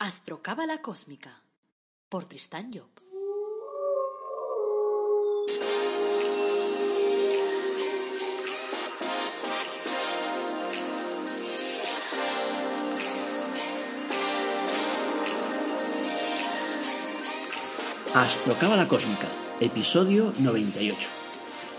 Astrocábala Cósmica por Tristan Job. Astrocábala Cósmica, episodio 98.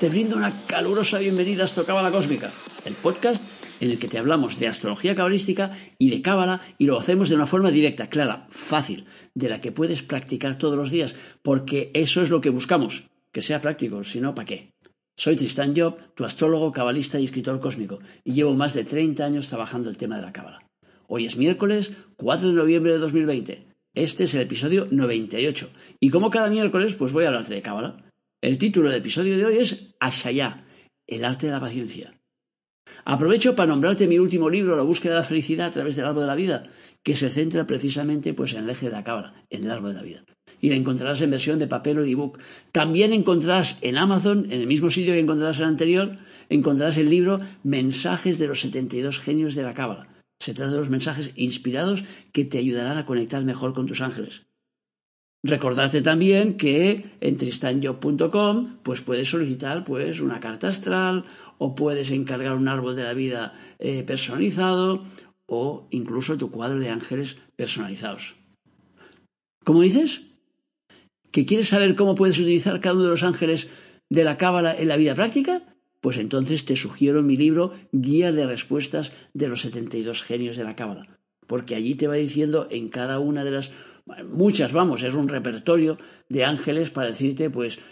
Te brindo una calurosa bienvenida a Astrocábala Cósmica, el podcast en el que te hablamos de astrología cabalística y de cábala, y lo hacemos de una forma directa, clara, fácil, de la que puedes practicar todos los días, porque eso es lo que buscamos, que sea práctico, si no, ¿para qué? Soy Tristan Job, tu astrólogo, cabalista y escritor cósmico, y llevo más de 30 años trabajando el tema de la cábala. Hoy es miércoles 4 de noviembre de 2020. Este es el episodio 98, y como cada miércoles, pues voy a hablarte de cábala. El título del episodio de hoy es Achaiah, el arte de la paciencia. Aprovecho para nombrarte mi último libro, La búsqueda de la felicidad a través del árbol de la vida, que se centra precisamente en el eje de la cábala, en el árbol de la vida. Y la encontrarás en versión de papel o ebook. También encontrarás en Amazon, en el mismo sitio que encontrarás el anterior, encontrarás el libro Mensajes de los 72 genios de la cábala. Se trata de los mensajes inspirados que te ayudarán a conectar mejor con tus ángeles. Recordarte también que en tristanjob.com puedes solicitar una carta astral, o puedes encargar un árbol de la vida personalizado, o incluso tu cuadro de ángeles personalizados. ¿Cómo dices? ¿Que quieres saber cómo puedes utilizar cada uno de los ángeles de la cábala en la vida práctica? Pues entonces te sugiero mi libro Guía de Respuestas de los 72 genios de la cábala, porque allí te va diciendo en cada una de las muchas, es un repertorio de ángeles para decirte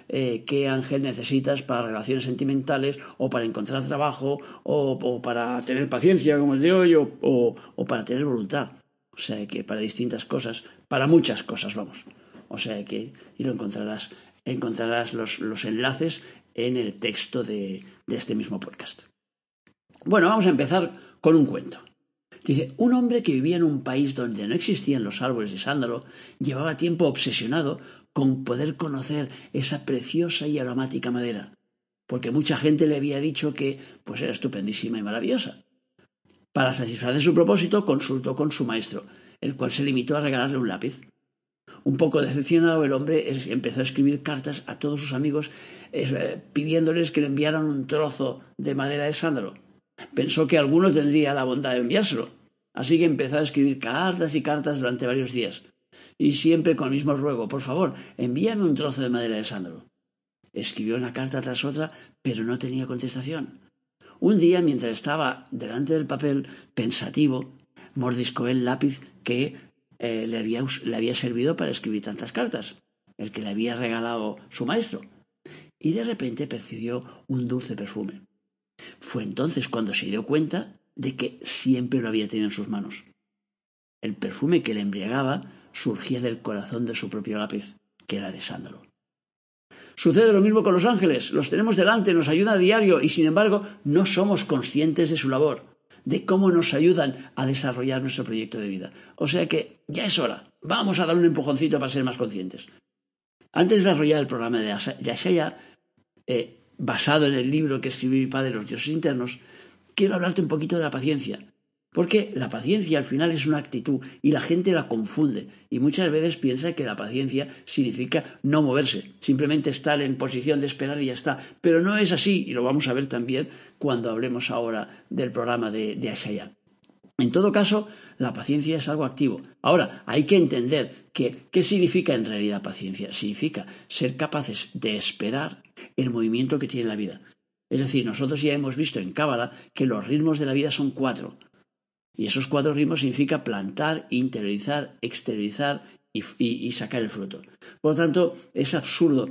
qué ángel necesitas para relaciones sentimentales, o para encontrar trabajo, o para tener paciencia como el de hoy, o para tener voluntad. O sea que para distintas cosas, para muchas cosas, O sea que y lo encontrarás los enlaces en el texto de este mismo podcast. Bueno, vamos a empezar con un cuento. Dice, un hombre que vivía en un país donde no existían los árboles de sándalo llevaba tiempo obsesionado con poder conocer esa preciosa y aromática madera, porque mucha gente le había dicho que era estupendísima y maravillosa. Para satisfacer su propósito consultó con su maestro, el cual se limitó a regalarle un lápiz. Un poco decepcionado, el hombre empezó a escribir cartas a todos sus amigos pidiéndoles que le enviaran un trozo de madera de sándalo. Pensó que alguno tendría la bondad de enviárselo. Así que empezó a escribir cartas y cartas durante varios días, y siempre con el mismo ruego: por favor, envíame un trozo de madera de sándalo. Escribió una carta tras otra, pero no tenía contestación. Un día, mientras estaba delante del papel, pensativo, mordiscó el lápiz que le había servido para escribir tantas cartas, el que le había regalado su maestro, y de repente percibió un dulce perfume. Fue entonces cuando se dio cuenta de que siempre lo había tenido en sus manos. El perfume que le embriagaba surgía del corazón de su propio lápiz, que era de sándalo. Sucede lo mismo con los ángeles. Los tenemos delante, nos ayudan a diario, y sin embargo no somos conscientes de su labor, de cómo nos ayudan a desarrollar nuestro proyecto de vida. O sea que ya es hora. Vamos a dar un empujoncito para ser más conscientes. Antes de desarrollar el programa de Achaiah, basado en el libro que escribí mi padre, Los Dioses Internos, quiero hablarte un poquito de la paciencia. Porque la paciencia al final es una actitud, y la gente la confunde, y muchas veces piensa que la paciencia significa no moverse, simplemente estar en posición de esperar y ya está. Pero no es así, y lo vamos a ver también cuando hablemos ahora del programa de Achaiah. En todo caso, la paciencia es algo activo. Ahora, hay que entender qué significa en realidad paciencia. Significa ser capaces de esperar el movimiento que tiene la vida. Es decir, nosotros ya hemos visto en cábala que los ritmos de la vida son 4. Y esos 4 ritmos significa plantar, interiorizar, exteriorizar y sacar el fruto. Por lo tanto, es absurdo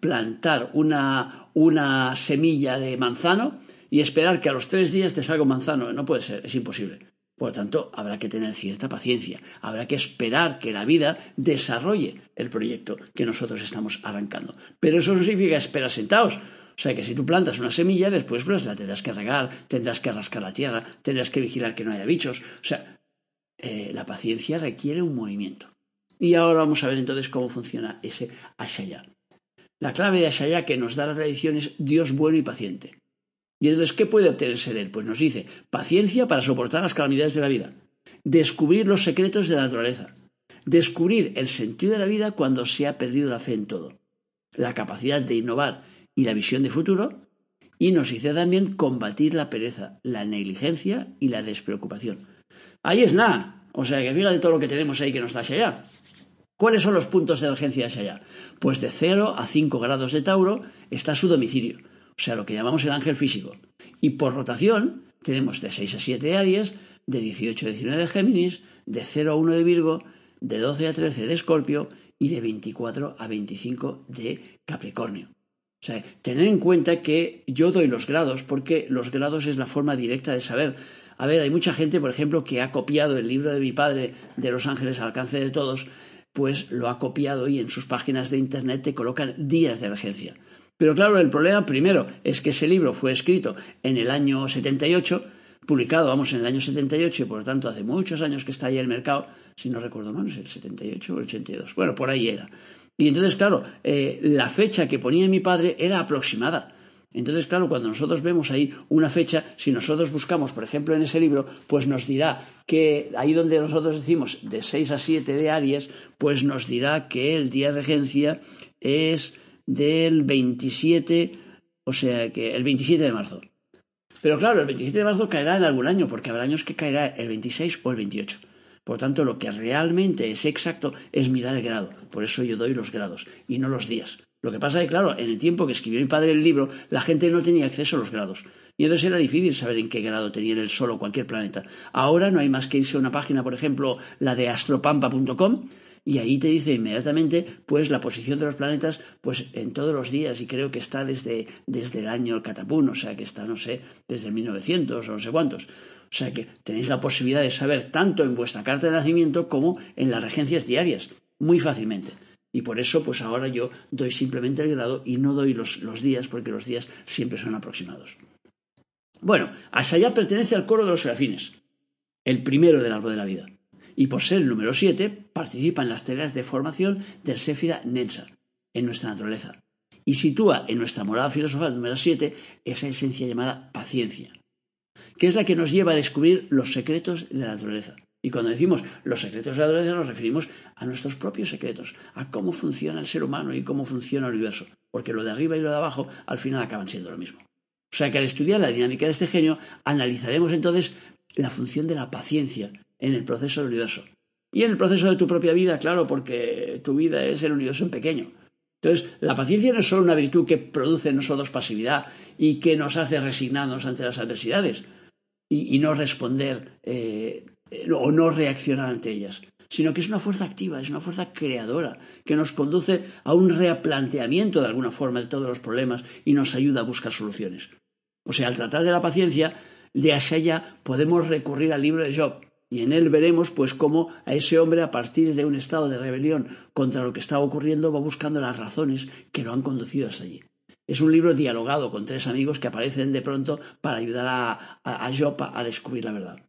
plantar una semilla de manzano y esperar que a los 3 días te salga un manzano. No puede ser, es imposible. Por lo tanto, habrá que tener cierta paciencia. Habrá que esperar que la vida desarrolle el proyecto que nosotros estamos arrancando. Pero eso no significa esperar sentados. O sea que si tú plantas una semilla, después la tendrás que regar, tendrás que rascar la tierra, tendrás que vigilar que no haya bichos. O sea, la paciencia requiere un movimiento. Y ahora vamos a ver entonces cómo funciona ese Achaiah. La clave de Achaiah que nos da la tradición es Dios bueno y paciente. Y entonces, ¿qué puede obtenerse de él? Pues nos dice, paciencia para soportar las calamidades de la vida, Descubrir los secretos de la naturaleza. Descubrir el sentido de la vida cuando se ha perdido la fe en todo. La capacidad de innovar y la visión de futuro. Y nos hizo también combatir la pereza, la negligencia y la despreocupación. Ahí es nada. O sea, que fíjate todo lo que tenemos ahí que nos da Achaiah. ¿Cuáles son los puntos de emergencia de Achaiah? Pues de 0 a 5 grados de Tauro está su domicilio. O sea, lo que llamamos el ángel físico. Y por rotación tenemos de 6 a 7 de Aries, de 18 a 19 de Géminis, de 0 a 1 de Virgo, de 12 a 13 de Escorpio y de 24 a 25 de Capricornio. O sea, tener en cuenta que yo doy los grados porque los grados es la forma directa de saber. A ver, hay mucha gente, por ejemplo, que ha copiado el libro de mi padre de Los Ángeles al alcance de todos, pues lo ha copiado y en sus páginas de internet te colocan días de emergencia. Pero claro, el problema primero es que ese libro fue escrito en el año 78, publicado, vamos, en el año 78, y por lo tanto hace muchos años que está ahí el mercado, si no recuerdo mal, es el 78 o el 82, bueno, por ahí era. Y entonces, claro, la fecha que ponía mi padre era aproximada. Entonces, claro, cuando nosotros vemos ahí una fecha, si nosotros buscamos, por ejemplo, en ese libro, pues nos dirá que ahí donde nosotros decimos de 6 a 7 de Aries, pues nos dirá que el día de regencia es del 27, o sea, que el 27 de marzo. Pero claro, el 27 de marzo caerá en algún año, porque habrá años que caerá el 26 o el 28. Por tanto, lo que realmente es exacto es mirar el grado. Por eso yo doy los grados y no los días. Lo que pasa es que, claro, en el tiempo que escribió mi padre el libro, la gente no tenía acceso a los grados. Y entonces era difícil saber en qué grado tenía el Sol o cualquier planeta. Ahora no hay más que irse a una página, por ejemplo, la de astropampa.com, y ahí te dice inmediatamente pues la posición de los planetas pues en todos los días, y creo que está desde el año Catapún, o sea que está, no sé, desde 1900 o no sé cuántos. O sea que tenéis la posibilidad de saber tanto en vuestra carta de nacimiento como en las regencias diarias, muy fácilmente. Y por eso pues ahora yo doy simplemente el grado y no doy los días, porque los días siempre son aproximados. Bueno, Achaiah pertenece al coro de los Serafines, el primero del árbol de la vida. Y por ser el número 7, participa en las tareas de formación del Séfira Nelza, en nuestra naturaleza. Y sitúa en nuestra morada filosofal número 7 esa esencia llamada paciencia, que es la que nos lleva a descubrir los secretos de la naturaleza. Y cuando decimos los secretos de la naturaleza nos referimos a nuestros propios secretos, a cómo funciona el ser humano y cómo funciona el universo, porque lo de arriba y lo de abajo al final acaban siendo lo mismo. O sea que al estudiar la dinámica de este genio analizaremos entonces la función de la paciencia en el proceso del universo. Y en el proceso de tu propia vida, claro, porque tu vida es el universo en pequeño. Entonces, la paciencia no es solo una virtud que produce en nosotros pasividad y que nos hace resignarnos ante las adversidades y no responder o no reaccionar ante ellas, sino que es una fuerza activa, es una fuerza creadora que nos conduce a un replanteamiento de alguna forma de todos los problemas y nos ayuda a buscar soluciones. O sea, al tratar de la paciencia, de Achaiah podemos recurrir al libro de Job, y en él veremos pues cómo a ese hombre, a partir de un estado de rebelión contra lo que estaba ocurriendo, va buscando las razones que lo han conducido hasta allí. Es un libro dialogado con tres amigos que aparecen de pronto para ayudar a Job a descubrir la verdad.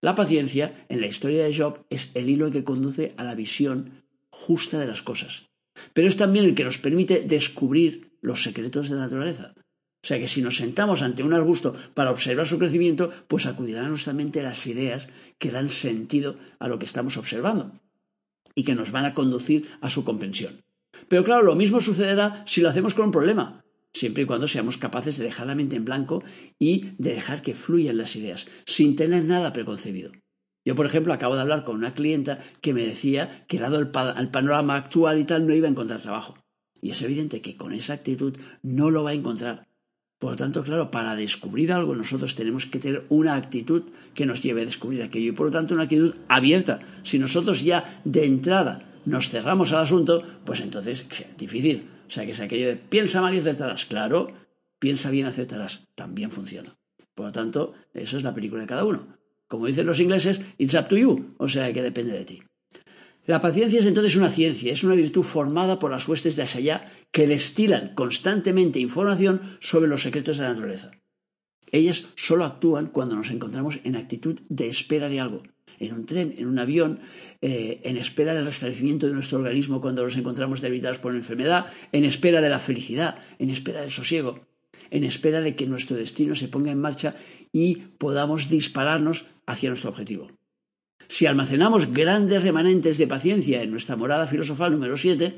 La paciencia en la historia de Job es el hilo que conduce a la visión justa de las cosas, pero es también el que nos permite descubrir los secretos de la naturaleza. O sea que si nos sentamos ante un arbusto para observar su crecimiento, pues acudirán a nuestra mente las ideas que dan sentido a lo que estamos observando y que nos van a conducir a su comprensión. Pero claro, lo mismo sucederá si lo hacemos con un problema, siempre y cuando seamos capaces de dejar la mente en blanco y de dejar que fluyan las ideas, sin tener nada preconcebido. Yo, por ejemplo, acabo de hablar con una clienta que me decía que dado el panorama actual y tal no iba a encontrar trabajo. Y es evidente que con esa actitud no lo va a encontrar. Por lo tanto, claro, para descubrir algo nosotros tenemos que tener una actitud que nos lleve a descubrir aquello y, por lo tanto, una actitud abierta. Si nosotros ya de entrada nos cerramos al asunto, pues entonces es difícil. O sea, que es aquello de piensa mal y acertarás. Claro, piensa bien y acertarás. También funciona. Por lo tanto, eso es la película de cada uno. Como dicen los ingleses, it's up to you. O sea, que depende de ti. La paciencia es entonces una ciencia, es una virtud formada por las huestes de Achaiah que destilan constantemente información sobre los secretos de la naturaleza. Ellas solo actúan cuando nos encontramos en actitud de espera de algo, en un tren, en un avión, en espera del restablecimiento de nuestro organismo cuando nos encontramos debilitados por una enfermedad, en espera de la felicidad, en espera del sosiego, en espera de que nuestro destino se ponga en marcha y podamos dispararnos hacia nuestro objetivo. Si almacenamos grandes remanentes de paciencia en nuestra morada filosofal número 7,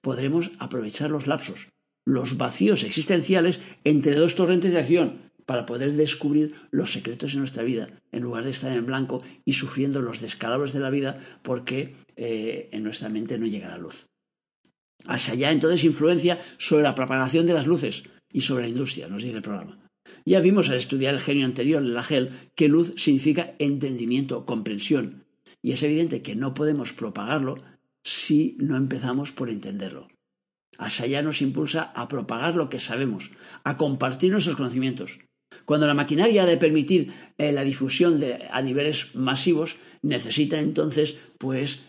podremos aprovechar los lapsos, los vacíos existenciales entre dos torrentes de acción, para poder descubrir los secretos de nuestra vida, en lugar de estar en blanco y sufriendo los descalabros de la vida porque en nuestra mente no llega la luz. Achaiah entonces influencia sobre la propagación de las luces y sobre la industria, nos dice el programa. Ya vimos al estudiar el genio anterior, el Achel, que luz significa entendimiento, comprensión, y es evidente que no podemos propagarlo si no empezamos por entenderlo. Achaiah nos impulsa a propagar lo que sabemos, a compartir nuestros conocimientos. Cuando la maquinaria ha de permitir la difusión a niveles masivos, necesita entonces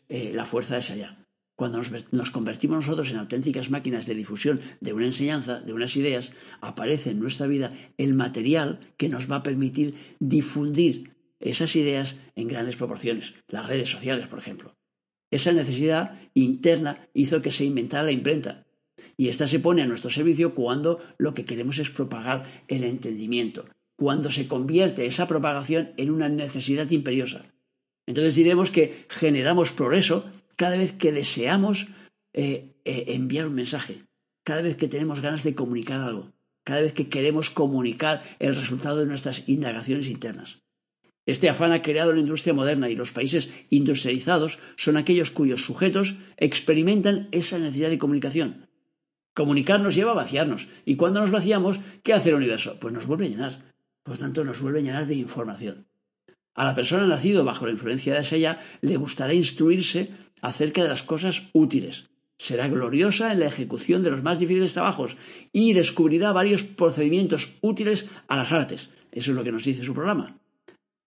la fuerza de Achaiah. Cuando nos convertimos nosotros en auténticas máquinas de difusión de una enseñanza, de unas ideas, aparece en nuestra vida el material que nos va a permitir difundir esas ideas en grandes proporciones, las redes sociales, por ejemplo. Esa necesidad interna hizo que se inventara la imprenta. Y esta se pone a nuestro servicio cuando lo que queremos es propagar el entendimiento, cuando se convierte esa propagación en una necesidad imperiosa. Entonces diremos que generamos progreso cada vez que deseamos enviar un mensaje, cada vez que tenemos ganas de comunicar algo, cada vez que queremos comunicar el resultado de nuestras indagaciones internas. Este afán ha creado la industria moderna y los países industrializados son aquellos cuyos sujetos experimentan esa necesidad de comunicación. Comunicar nos lleva a vaciarnos. Y cuando nos vaciamos, ¿qué hace el universo? Pues nos vuelve a llenar. Por tanto, nos vuelve a llenar de información. A la persona nacida bajo la influencia de Achaiah le gustará instruirse acerca de las cosas útiles. Será gloriosa en la ejecución de los más difíciles trabajos y descubrirá varios procedimientos útiles a las artes. Eso es lo que nos dice su programa.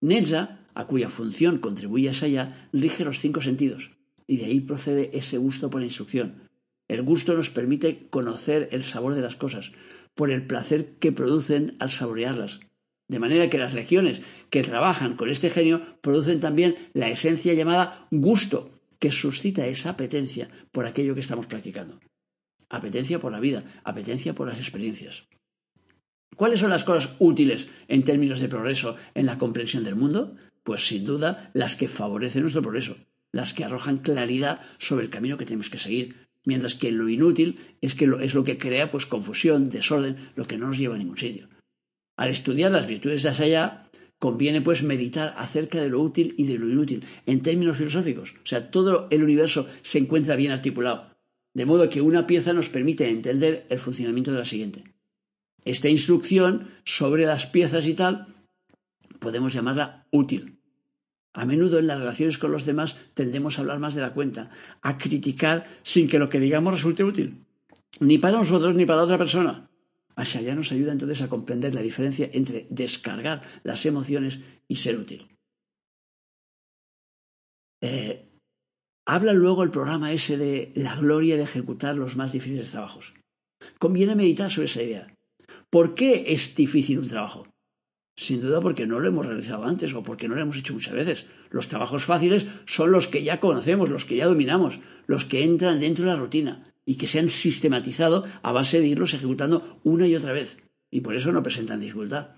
Nelza, a cuya función contribuye Achaiah, rige los 5 sentidos. Y de ahí procede ese gusto por la instrucción. El gusto nos permite conocer el sabor de las cosas, por el placer que producen al saborearlas. De manera que las legiones que trabajan con este genio producen también la esencia llamada gusto, que suscita esa apetencia por aquello que estamos practicando. Apetencia por la vida, apetencia por las experiencias. ¿Cuáles son las cosas útiles en términos de progreso en la comprensión del mundo? Pues sin duda las que favorecen nuestro progreso, las que arrojan claridad sobre el camino que tenemos que seguir. Mientras que lo inútil es lo que crea confusión, desorden, lo que no nos lleva a ningún sitio. Al estudiar las virtudes de Achaiah, conviene meditar acerca de lo útil y de lo inútil, en términos filosóficos. O sea, todo el universo se encuentra bien articulado, de modo que una pieza nos permite entender el funcionamiento de la siguiente. Esta instrucción sobre las piezas y tal, podemos llamarla útil. A menudo en las relaciones con los demás tendemos a hablar más de la cuenta, a criticar sin que lo que digamos resulte útil, ni para nosotros ni para otra persona. Achaiah nos ayuda entonces a comprender la diferencia entre descargar las emociones y ser útil. Habla luego el programa ese de la gloria de ejecutar los más difíciles trabajos. Conviene meditar sobre esa idea. ¿Por qué es difícil un trabajo? Sin duda porque no lo hemos realizado antes o porque no lo hemos hecho muchas veces. Los trabajos fáciles son los que ya conocemos, los que ya dominamos, los que entran dentro de la rutina y que se han sistematizado a base de irlos ejecutando una y otra vez, y por eso no presentan dificultad.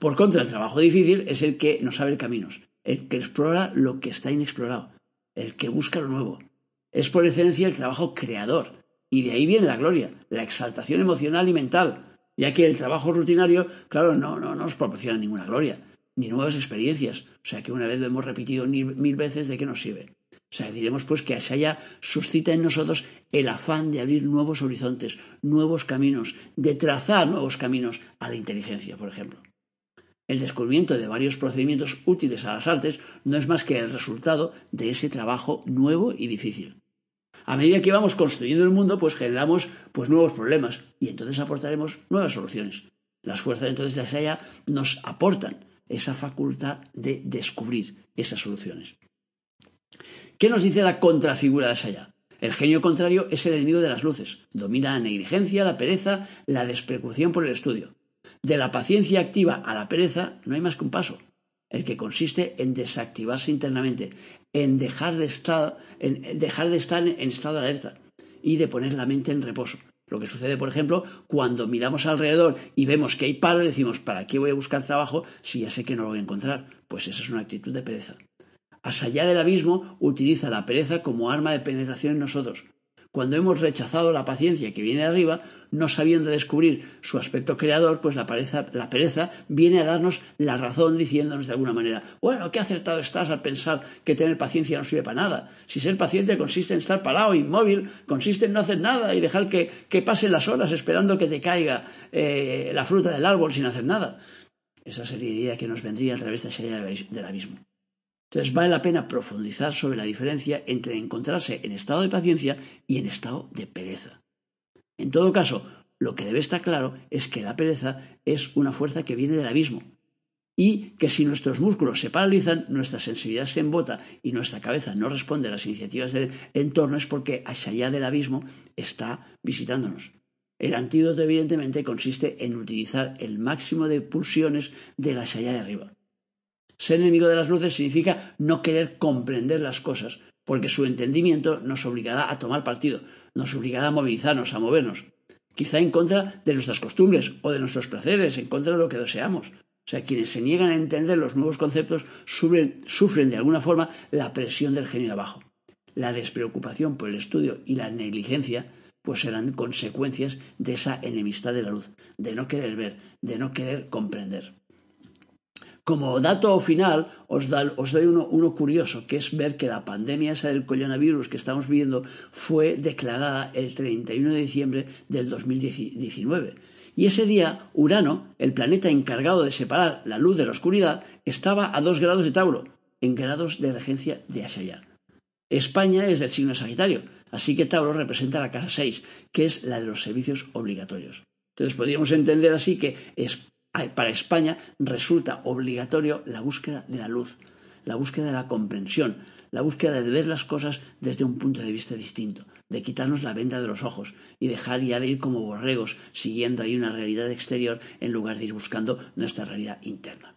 Por contra, el trabajo difícil es el que nos abre caminos, el que explora lo que está inexplorado, el que busca lo nuevo. Es por esencia el trabajo creador, y de ahí viene la gloria, la exaltación emocional y mental, ya que el trabajo rutinario, claro, no nos proporciona ninguna gloria, ni nuevas experiencias. O sea, que una vez lo hemos repetido mil veces, ¿de qué nos sirve? O sea, diremos que Achaiah suscita en nosotros el afán de abrir nuevos horizontes, nuevos caminos, de trazar nuevos caminos a la inteligencia, por ejemplo. El descubrimiento de varios procedimientos útiles a las artes no es más que el resultado de ese trabajo nuevo y difícil. A medida que vamos construyendo el mundo, generamos nuevos problemas y entonces aportaremos nuevas soluciones. Las fuerzas entonces de Achaiah nos aportan esa facultad de descubrir esas soluciones. ¿Qué nos dice la contrafigura de Achaiah? El genio contrario es el enemigo de las luces. Domina la negligencia, la pereza, la despreocupación por el estudio. De la paciencia activa a la pereza no hay más que un paso, el que consiste en desactivarse internamente, en dejar de estar en estado de alerta y de poner la mente en reposo. Lo que sucede, por ejemplo, cuando miramos alrededor y vemos que hay paro, decimos, ¿para qué voy a buscar trabajo si ya sé que no lo voy a encontrar? Pues esa es una actitud de pereza. Achaiah del abismo utiliza la pereza como arma de penetración en nosotros. Cuando hemos rechazado la paciencia que viene de arriba, no sabiendo descubrir su aspecto creador, pues la pereza viene a darnos la razón diciéndonos de alguna manera: bueno, qué acertado estás al pensar que tener paciencia no sirve para nada. Si ser paciente consiste en estar parado, inmóvil, consiste en no hacer nada y dejar que pasen las horas esperando que te caiga la fruta del árbol sin hacer nada. Esa sería la idea que nos vendría a través de Achaiah del abismo. Entonces vale la pena profundizar sobre la diferencia entre encontrarse en estado de paciencia y en estado de pereza. En todo caso, lo que debe estar claro es que la pereza es una fuerza que viene del abismo y que si nuestros músculos se paralizan, nuestra sensibilidad se embota y nuestra cabeza no responde a las iniciativas del entorno es porque Achaiah del abismo está visitándonos. El antídoto evidentemente consiste en utilizar el máximo de pulsiones de la Achaiah de arriba. Ser enemigo de las luces significa no querer comprender las cosas, porque su entendimiento nos obligará a tomar partido, nos obligará a movilizarnos, a movernos, quizá en contra de nuestras costumbres o de nuestros placeres, en contra de lo que deseamos. O sea, quienes se niegan a entender los nuevos conceptos sufren de alguna forma la presión del genio de abajo. La despreocupación por el estudio y la negligencia pues serán consecuencias de esa enemistad de la luz, de no querer ver, de no querer comprender. Como dato final, os doy uno curioso, que es ver que la pandemia esa del coronavirus que estamos viviendo fue declarada el 31 de diciembre del 2019. Y ese día, Urano, el planeta encargado de separar la luz de la oscuridad, estaba a 2 grados de Tauro, en grados de regencia de Achaiah. España es del signo Sagitario, así que Tauro representa la casa 6, que es la de los servicios obligatorios. Entonces podríamos entender así que para España resulta obligatorio la búsqueda de la luz, la búsqueda de la comprensión, la búsqueda de ver las cosas desde un punto de vista distinto, de quitarnos la venda de los ojos y dejar ya de ir como borregos siguiendo ahí una realidad exterior en lugar de ir buscando nuestra realidad interna.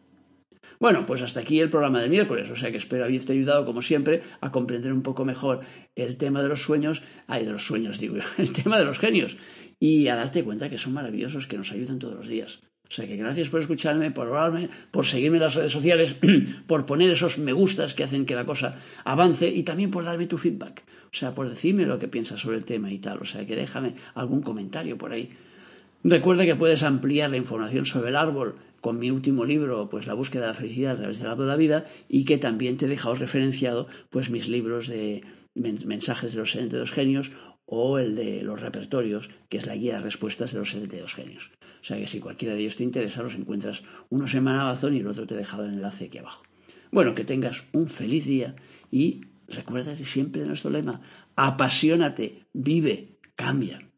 Bueno, pues hasta aquí el programa del miércoles, o sea que espero haberte ayudado, como siempre, a comprender un poco mejor el tema de los sueños, el tema de los genios, y a darte cuenta que son maravillosos, que nos ayudan todos los días. O sea que gracias por escucharme, por hablarme, por seguirme en las redes sociales, por poner esos me gustas que hacen que la cosa avance y también por darme tu feedback. O sea, por decirme lo que piensas sobre el tema y tal. O sea que déjame algún comentario por ahí. Recuerda que puedes ampliar la información sobre el árbol con mi último libro, pues La búsqueda de la felicidad a través del árbol de la vida, y que también te he dejado referenciado pues mis libros de Mensajes de los 72 genios o el de los repertorios, que es la guía de respuestas de los 72 genios. O sea que si cualquiera de ellos te interesa, los encuentras unos en Manabazón y el otro te he dejado el enlace aquí abajo. Bueno, que tengas un feliz día y recuérdate siempre de nuestro lema: apasionate, vive, cambia.